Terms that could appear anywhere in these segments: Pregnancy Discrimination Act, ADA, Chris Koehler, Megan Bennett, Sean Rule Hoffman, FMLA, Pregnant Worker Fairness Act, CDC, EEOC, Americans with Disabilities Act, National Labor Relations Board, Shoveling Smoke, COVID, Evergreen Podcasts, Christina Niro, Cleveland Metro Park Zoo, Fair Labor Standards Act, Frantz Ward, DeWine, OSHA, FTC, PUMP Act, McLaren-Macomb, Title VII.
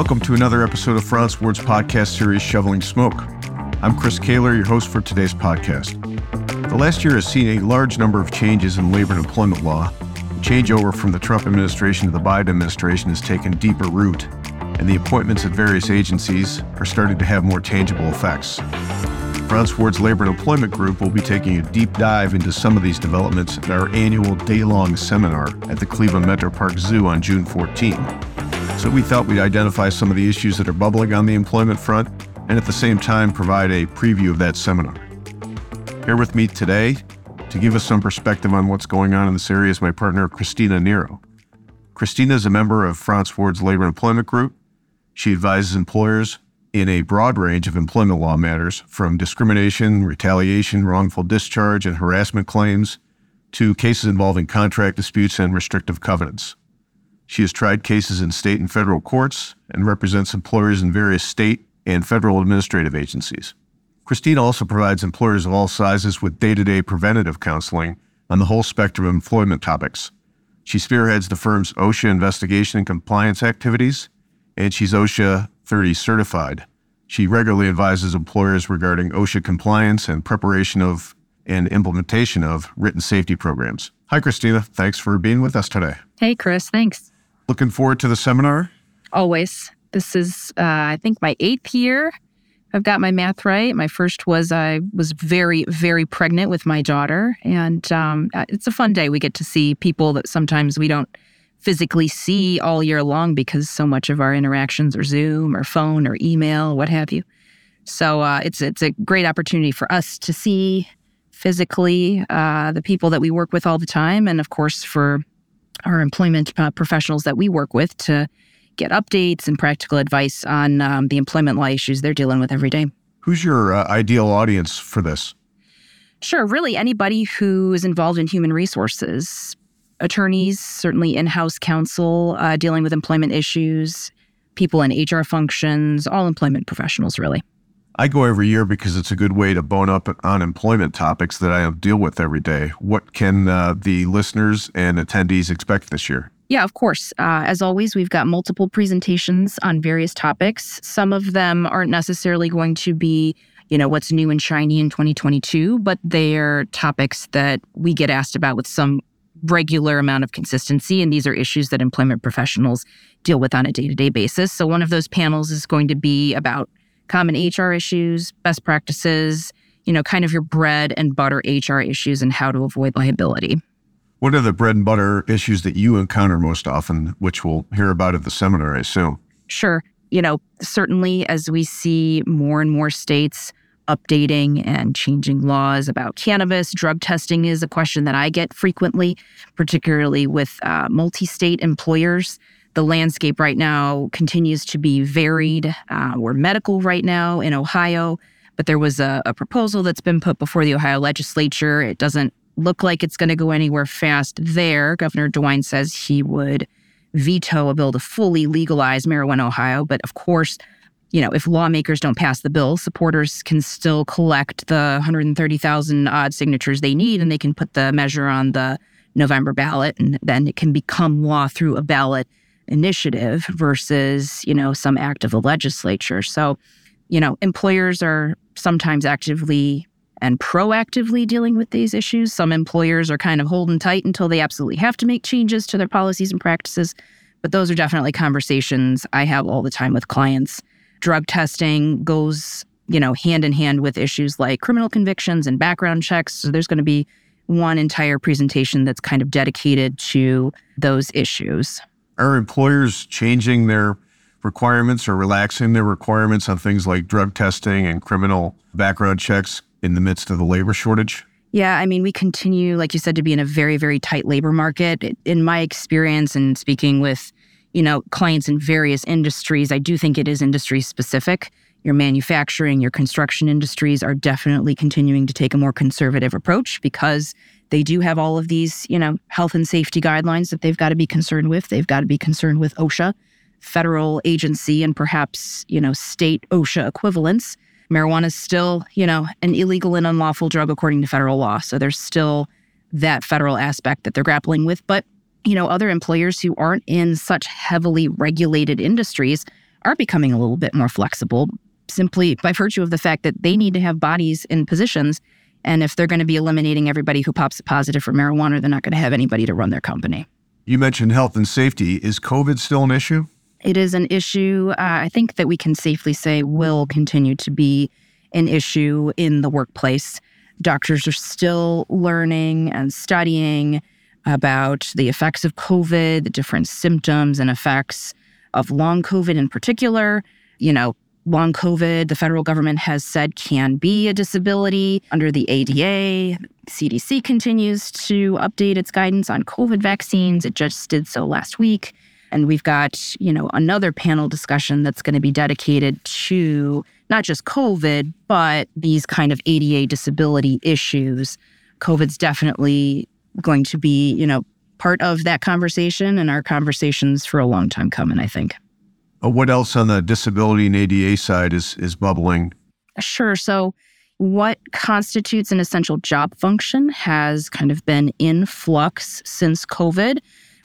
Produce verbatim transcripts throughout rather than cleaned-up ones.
Welcome to another episode of Frantz Ward's podcast series, Shoveling Smoke. I'm Chris Koehler, your host for today's podcast. The last year has seen a large number of changes in labor and employment law. The changeover from the Trump administration to the Biden administration has taken deeper root, and the appointments at various agencies are starting to have more tangible effects. Frantz Ward's Labor and Employment Group will be taking a deep dive into some of these developments at our annual day-long seminar at the Cleveland Metro Park Zoo on June fourteenth. So we thought we'd identify some of the issues that are bubbling on the employment front and at the same time provide a preview of that seminar. Here with me today to give us some perspective on what's going on in this area is my partner, Christina Niro. Christina is a member of Frantz Ward's Labor and Employment Group. She advises employers in a broad range of employment law matters, from discrimination, retaliation, wrongful discharge, and harassment claims, to cases involving contract disputes and restrictive covenants. She has tried cases in state and federal courts and represents employers in various state and federal administrative agencies. Christina also provides employers of all sizes with day-to-day preventative counseling on the whole spectrum of employment topics. She spearheads the firm's OSHA investigation and compliance activities, and she's OSHA thirty certified. She regularly advises employers regarding OSHA compliance and preparation of and implementation of written safety programs. Hi, Christina. Thanks for being with us today. Hey, Chris. Thanks. Looking forward to the seminar? Always. This is, uh, I think, my eighth year. I've got my math right. My first was I was very, very pregnant with my daughter. And um, it's a fun day. We get to see people that sometimes we don't physically see all year long because so much of our interactions are Zoom or phone or email, what have you. So uh, it's it's a great opportunity for us to see physically uh, the people that we work with all the time, and of course for our employment uh, professionals that we work with to get updates and practical advice on um, the employment law issues they're dealing with every day. Who's your uh, ideal audience for this? Sure, really anybody who is involved in human resources. Attorneys, certainly in-house counsel, uh, dealing with employment issues, people in H R functions, all employment professionals, really. I go every year because it's a good way to bone up on employment topics that I deal with every day. What can uh, the listeners and attendees expect this year? Yeah, of course. Uh, as always, we've got multiple presentations on various topics. Some of them aren't necessarily going to be, you know, what's new and shiny in twenty twenty-two, but they're topics that we get asked about with some regular amount of consistency, and these are issues that employment professionals deal with on a day-to-day basis. So one of those panels is going to be about common H R issues, best practices, you know, kind of your bread and butter H R issues and how to avoid liability. What are the bread and butter issues that you encounter most often, which we'll hear about at the seminar, I assume? Sure. You know, certainly as we see more and more states updating and changing laws about cannabis. Drug testing is a question that I get frequently, particularly with uh, multi-state employers. The landscape right now continues to be varied. Uh, we're medical right now in Ohio, but there was a, a proposal that's been put before the Ohio legislature. It doesn't look like it's going to go anywhere fast there. Governor DeWine says he would veto a bill to fully legalize marijuana in Ohio, but of course, you know, if lawmakers don't pass the bill, supporters can still collect the one hundred thirty thousand odd signatures they need, and they can put the measure on the November ballot, and then it can become law through a ballot initiative versus, you know, some act of the legislature. So, you know, employers are sometimes actively and proactively dealing with these issues. Some employers are kind of holding tight until they absolutely have to make changes to their policies and practices. But those are definitely conversations I have all the time with clients. Drug testing goes, you know, hand in hand with issues like criminal convictions and background checks. So there's going to be one entire presentation that's kind of dedicated to those issues. Are employers changing their requirements or relaxing their requirements on things like drug testing and criminal background checks in the midst of the labor shortage? Yeah, I mean, we continue, like you said, to be in a very, very tight labor market. In my experience and speaking with you know, clients in various industries, I do think it is industry specific. Your manufacturing, your construction industries are definitely continuing to take a more conservative approach because they do have all of these, you know, health and safety guidelines that they've got to be concerned with. They've got to be concerned with OSHA, federal agency, and perhaps, you know, state OSHA equivalents. Marijuana is still, you know, an illegal and unlawful drug according to federal law. So there's still that federal aspect that they're grappling with. But you know, other employers who aren't in such heavily regulated industries are becoming a little bit more flexible simply by virtue of the fact that they need to have bodies in positions. And if they're going to be eliminating everybody who pops positive for marijuana, they're not going to have anybody to run their company. You mentioned health and safety. Is COVID still an issue? It is an issue, uh, I think, that we can safely say will continue to be an issue in the workplace. Doctors are still learning and studying about the effects of COVID, the different symptoms and effects of long COVID in particular. You know, long COVID, the federal government has said, can be a disability under the A D A. C D C continues to update its guidance on COVID vaccines. It just did so last week. And we've got, you know, another panel discussion that's going to be dedicated to not just COVID, but these kind of A D A disability issues. COVID's definitely going to be, you know, part of that conversation and our conversations for a long time coming, I think. What else on the disability and A D A side is, is bubbling? Sure. So what constitutes an essential job function has kind of been in flux since COVID.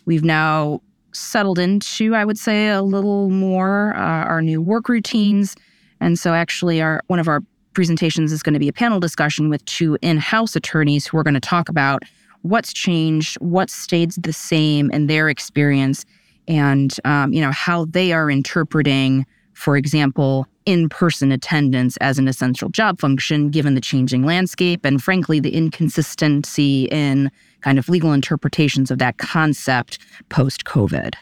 We've now settled into, I would say, a little more uh, our new work routines. And so actually our one of our presentations is going to be a panel discussion with two in-house attorneys who are going to talk about what's changed, what stayed the same in their experience, and um, you know, how they are interpreting, for example, in-person attendance as an essential job function, given the changing landscape and, frankly, the inconsistency in kind of legal interpretations of that concept post-COVID.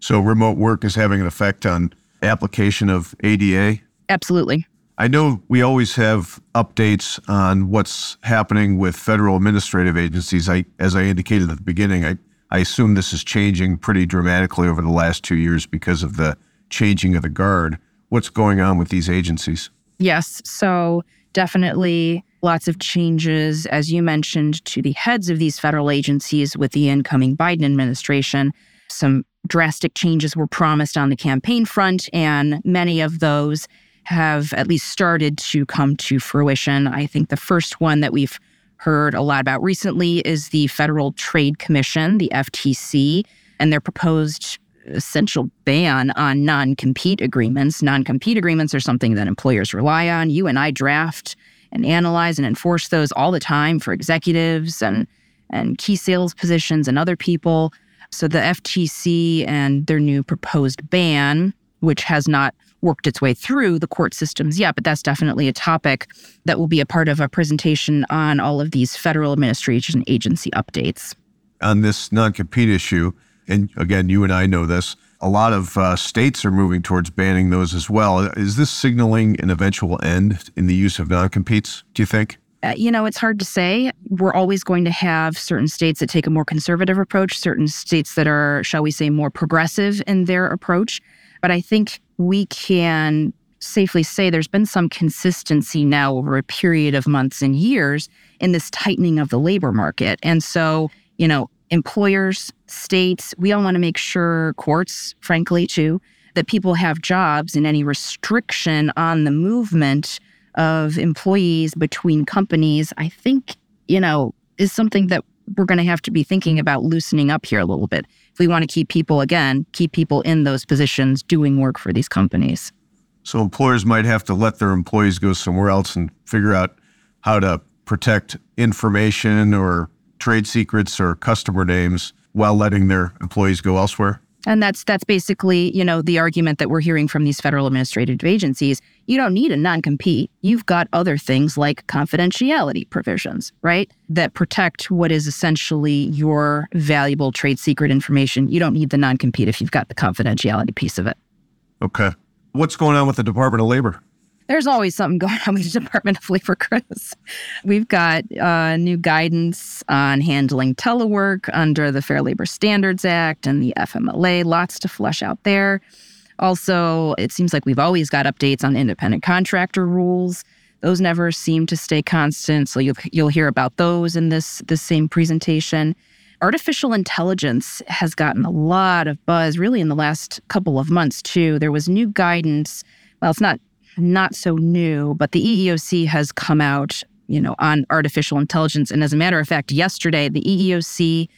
So remote work is having an effect on application of A D A? Absolutely. I know we always have updates on what's happening with federal administrative agencies. I, as I indicated at the beginning, I, I assume this is changing pretty dramatically over the last two years because of the changing of the guard. What's going on with these agencies? Yes, so definitely lots of changes, as you mentioned, to the heads of these federal agencies with the incoming Biden administration. Some drastic changes were promised on the campaign front, and many of those have at least started to come to fruition. I think the first one that we've heard a lot about recently is the Federal Trade Commission, the F T C, and their proposed essential ban on non-compete agreements. Non-compete agreements are something that employers rely on. You and I draft and analyze and enforce those all the time for executives and, and key sales positions and other people. So the F T C and their new proposed ban, which has not worked its way through the court systems yet, but that's definitely a topic that will be a part of a presentation on all of these federal administration agency updates. On this non-compete issue, and again, you and I know this, a lot of uh, states are moving towards banning those as well. Is this signaling an eventual end in the use of non-competes, do you think? Uh, you know, it's hard to say. We're always going to have certain states that take a more conservative approach, certain states that are, shall we say, more progressive in their approach. But I think we can safely say there's been some consistency now over a period of months and years in this tightening of the labor market. And so, you know, employers, states, we all want to make sure, courts, frankly, too, that people have jobs, and any restriction on the movement of employees between companies, I think, you know, is something that we're going to have to be thinking about loosening up here a little bit. If we want to keep people, again, keep people in those positions doing work for these companies. So employers might have to let their employees go somewhere else and figure out how to protect information or trade secrets or customer names while letting their employees go elsewhere. And that's that's basically, you know, the argument that we're hearing from these federal administrative agencies. You don't need a non-compete. You've got other things like confidentiality provisions, right, that protect what is essentially your valuable trade secret information. You don't need the non-compete if you've got the confidentiality piece of it. Okay. What's going on with the Department of Labor? There's always something going on with the Department of Labor, Chris. We've got uh, new guidance on handling telework under the Fair Labor Standards Act and the F M L A. Lots to flesh out there. Also, it seems like we've always got updates on independent contractor rules. Those never seem to stay constant, so you'll you'll hear about those in this this same presentation. Artificial intelligence has gotten a lot of buzz, really, in the last couple of months, too. There was new guidance. Well, it's not... Not so new, but the E E O C has come out, you know, on artificial intelligence. And as a matter of fact, yesterday, the E E O C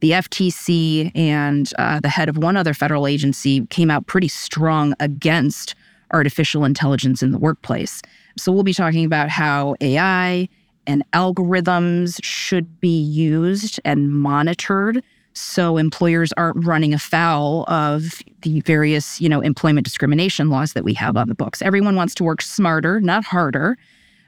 the F T C and uh, the head of one other federal agency came out pretty strong against artificial intelligence in the workplace. So we'll be talking about how A I and algorithms should be used and monitored so employers aren't running afoul of the various, you know, employment discrimination laws that we have on the books. Everyone wants to work smarter, not harder.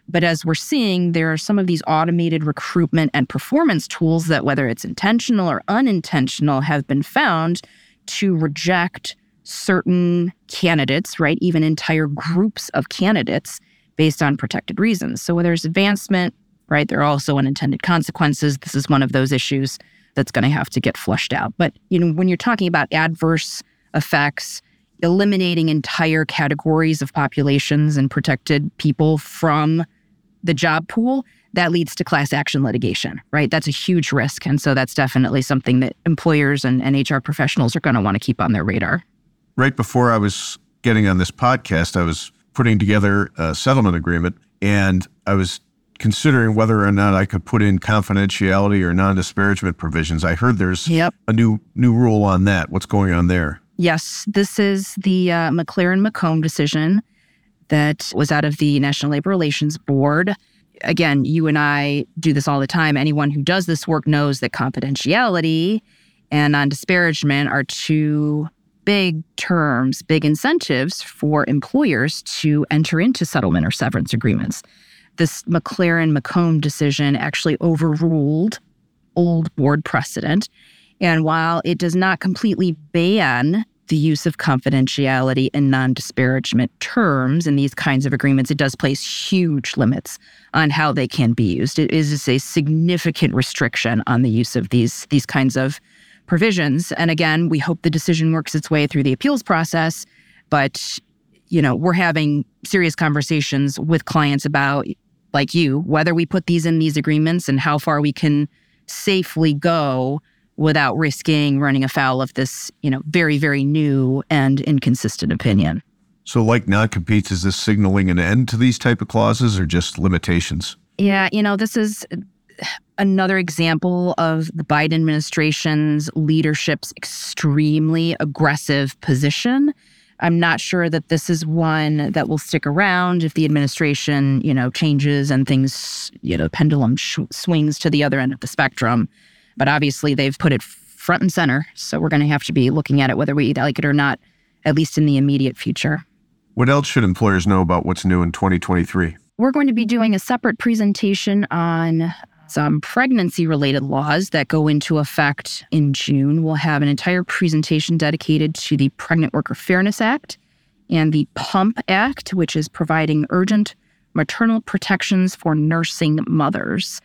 But as we're seeing, there are some of these automated recruitment and performance tools that, whether it's intentional or unintentional, have been found to reject certain candidates, right? Even entire groups of candidates based on protected reasons. So whether it's advancement, right? There are also unintended consequences. This is one of those issues that's going to have to get flushed out. But, you know, when you're talking about adverse effects, eliminating entire categories of populations and protected people from the job pool, that leads to class action litigation, right? That's a huge risk. And so that's definitely something that employers and, and H R professionals are going to want to keep on their radar. Right before I was getting on this podcast, I was putting together a settlement agreement, and I was considering whether or not I could put in confidentiality or non-disparagement provisions. I heard there's yep. a new new rule on that. What's going on there? Yes, this is the uh, McLaren-Macomb decision that was out of the National Labor Relations Board. Again, you and I do this all the time. Anyone who does this work knows that confidentiality and non-disparagement are two big terms, big incentives for employers to enter into settlement or severance agreements. This McLaren-Macomb decision actually overruled old board precedent. And while it does not completely ban the use of confidentiality and non-disparagement terms in these kinds of agreements, it does place huge limits on how they can be used. It is a significant restriction on the use of these, these kinds of provisions. And again, we hope the decision works its way through the appeals process, but you know, we're having serious conversations with clients about, like you, whether we put these in these agreements and how far we can safely go without risking running afoul of this, you know, very, very new and inconsistent opinion. So like non-competes, is this signaling an end to these type of clauses or just limitations? Yeah, you know, this is another example of the Biden administration's leadership's extremely aggressive position. I'm not sure that this is one that will stick around if the administration, you know, changes and things, you know, pendulum sh- swings to the other end of the spectrum. But obviously, they've put it front and center. So we're going to have to be looking at it whether we like it or not, at least in the immediate future. What else should employers know about what's new in twenty twenty-three? We're going to be doing a separate presentation on some pregnancy-related laws that go into effect in June. We'll have an entire presentation dedicated to the Pregnant Worker Fairness Act and the PUMP Act, which is providing urgent maternal protections for nursing mothers.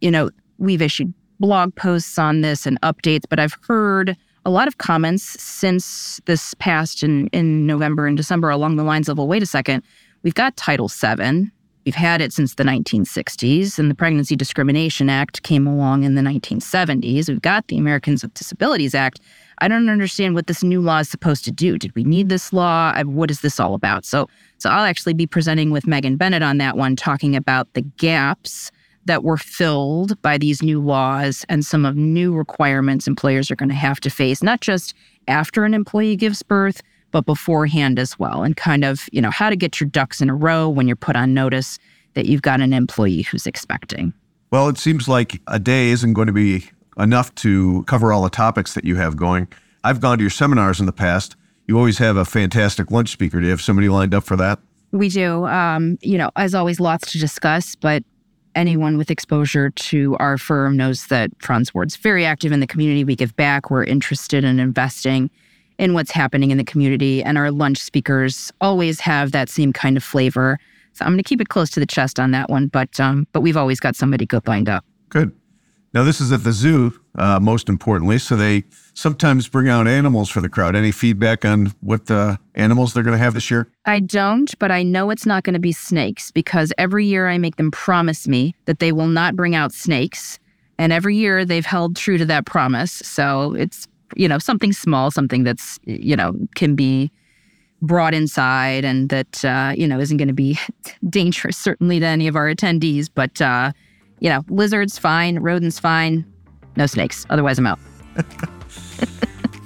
You know, we've issued blog posts on this and updates, but I've heard a lot of comments since this passed in, in November and December along the lines of, well, wait a second, we've got Title seven. We've had it since the nineteen sixties, and the Pregnancy Discrimination Act came along in the nineteen seventies. We've got the Americans with Disabilities Act. I don't understand what this new law is supposed to do. Did we need this law? I, what is this all about? So, so I'll actually be presenting with Megan Bennett on that one, talking about the gaps that were filled by these new laws and some of new requirements employers are going to have to face, not just after an employee gives birth, but beforehand as well, and kind of, you know, how to get your ducks in a row when you're put on notice that you've got an employee who's expecting. Well, it seems like a day isn't going to be enough to cover all the topics that you have going. I've gone to your seminars in the past. You always have a fantastic lunch speaker. Do you have somebody lined up for that? We do. Um, you know, as always, lots to discuss, but anyone with exposure to our firm knows that Frantz Ward's very active in the community. We give back. We're interested in investing in what's happening in the community, and our lunch speakers always have that same kind of flavor. So I'm going to keep it close to the chest on that one, but um, but we've always got somebody good lined up. Good. Now, this is at the zoo, uh, most importantly, so they sometimes bring out animals for the crowd. Any feedback on what uh, animals they're going to have this year? I don't, but I know it's not going to be snakes, because every year I make them promise me that they will not bring out snakes, and every year they've held true to that promise, so it's you know, something small, something that's, you know, can be brought inside and that, uh, you know, isn't going to be dangerous, certainly to any of our attendees. But, uh, you know, lizards, fine. Rodents, fine. No snakes. Otherwise, I'm out.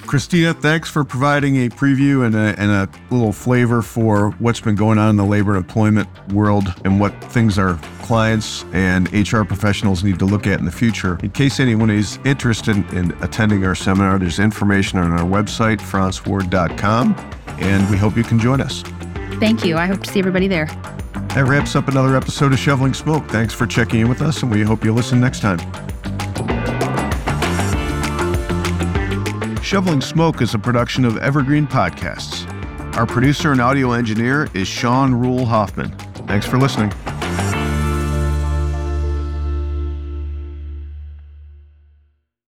Christina, thanks for providing a preview and a, and a little flavor for what's been going on in the labor and employment world and what things our clients and H R professionals need to look at in the future. In case anyone is interested in attending our seminar, there's information on our website, frantz ward dot com, and we hope you can join us. Thank you. I hope to see everybody there. That wraps up another episode of Shoveling Smoke. Thanks for checking in with us, and we hope you listen next time. Shoveling Smoke is a production of Evergreen Podcasts. Our producer and audio engineer is Sean Rule Hoffman. Thanks for listening.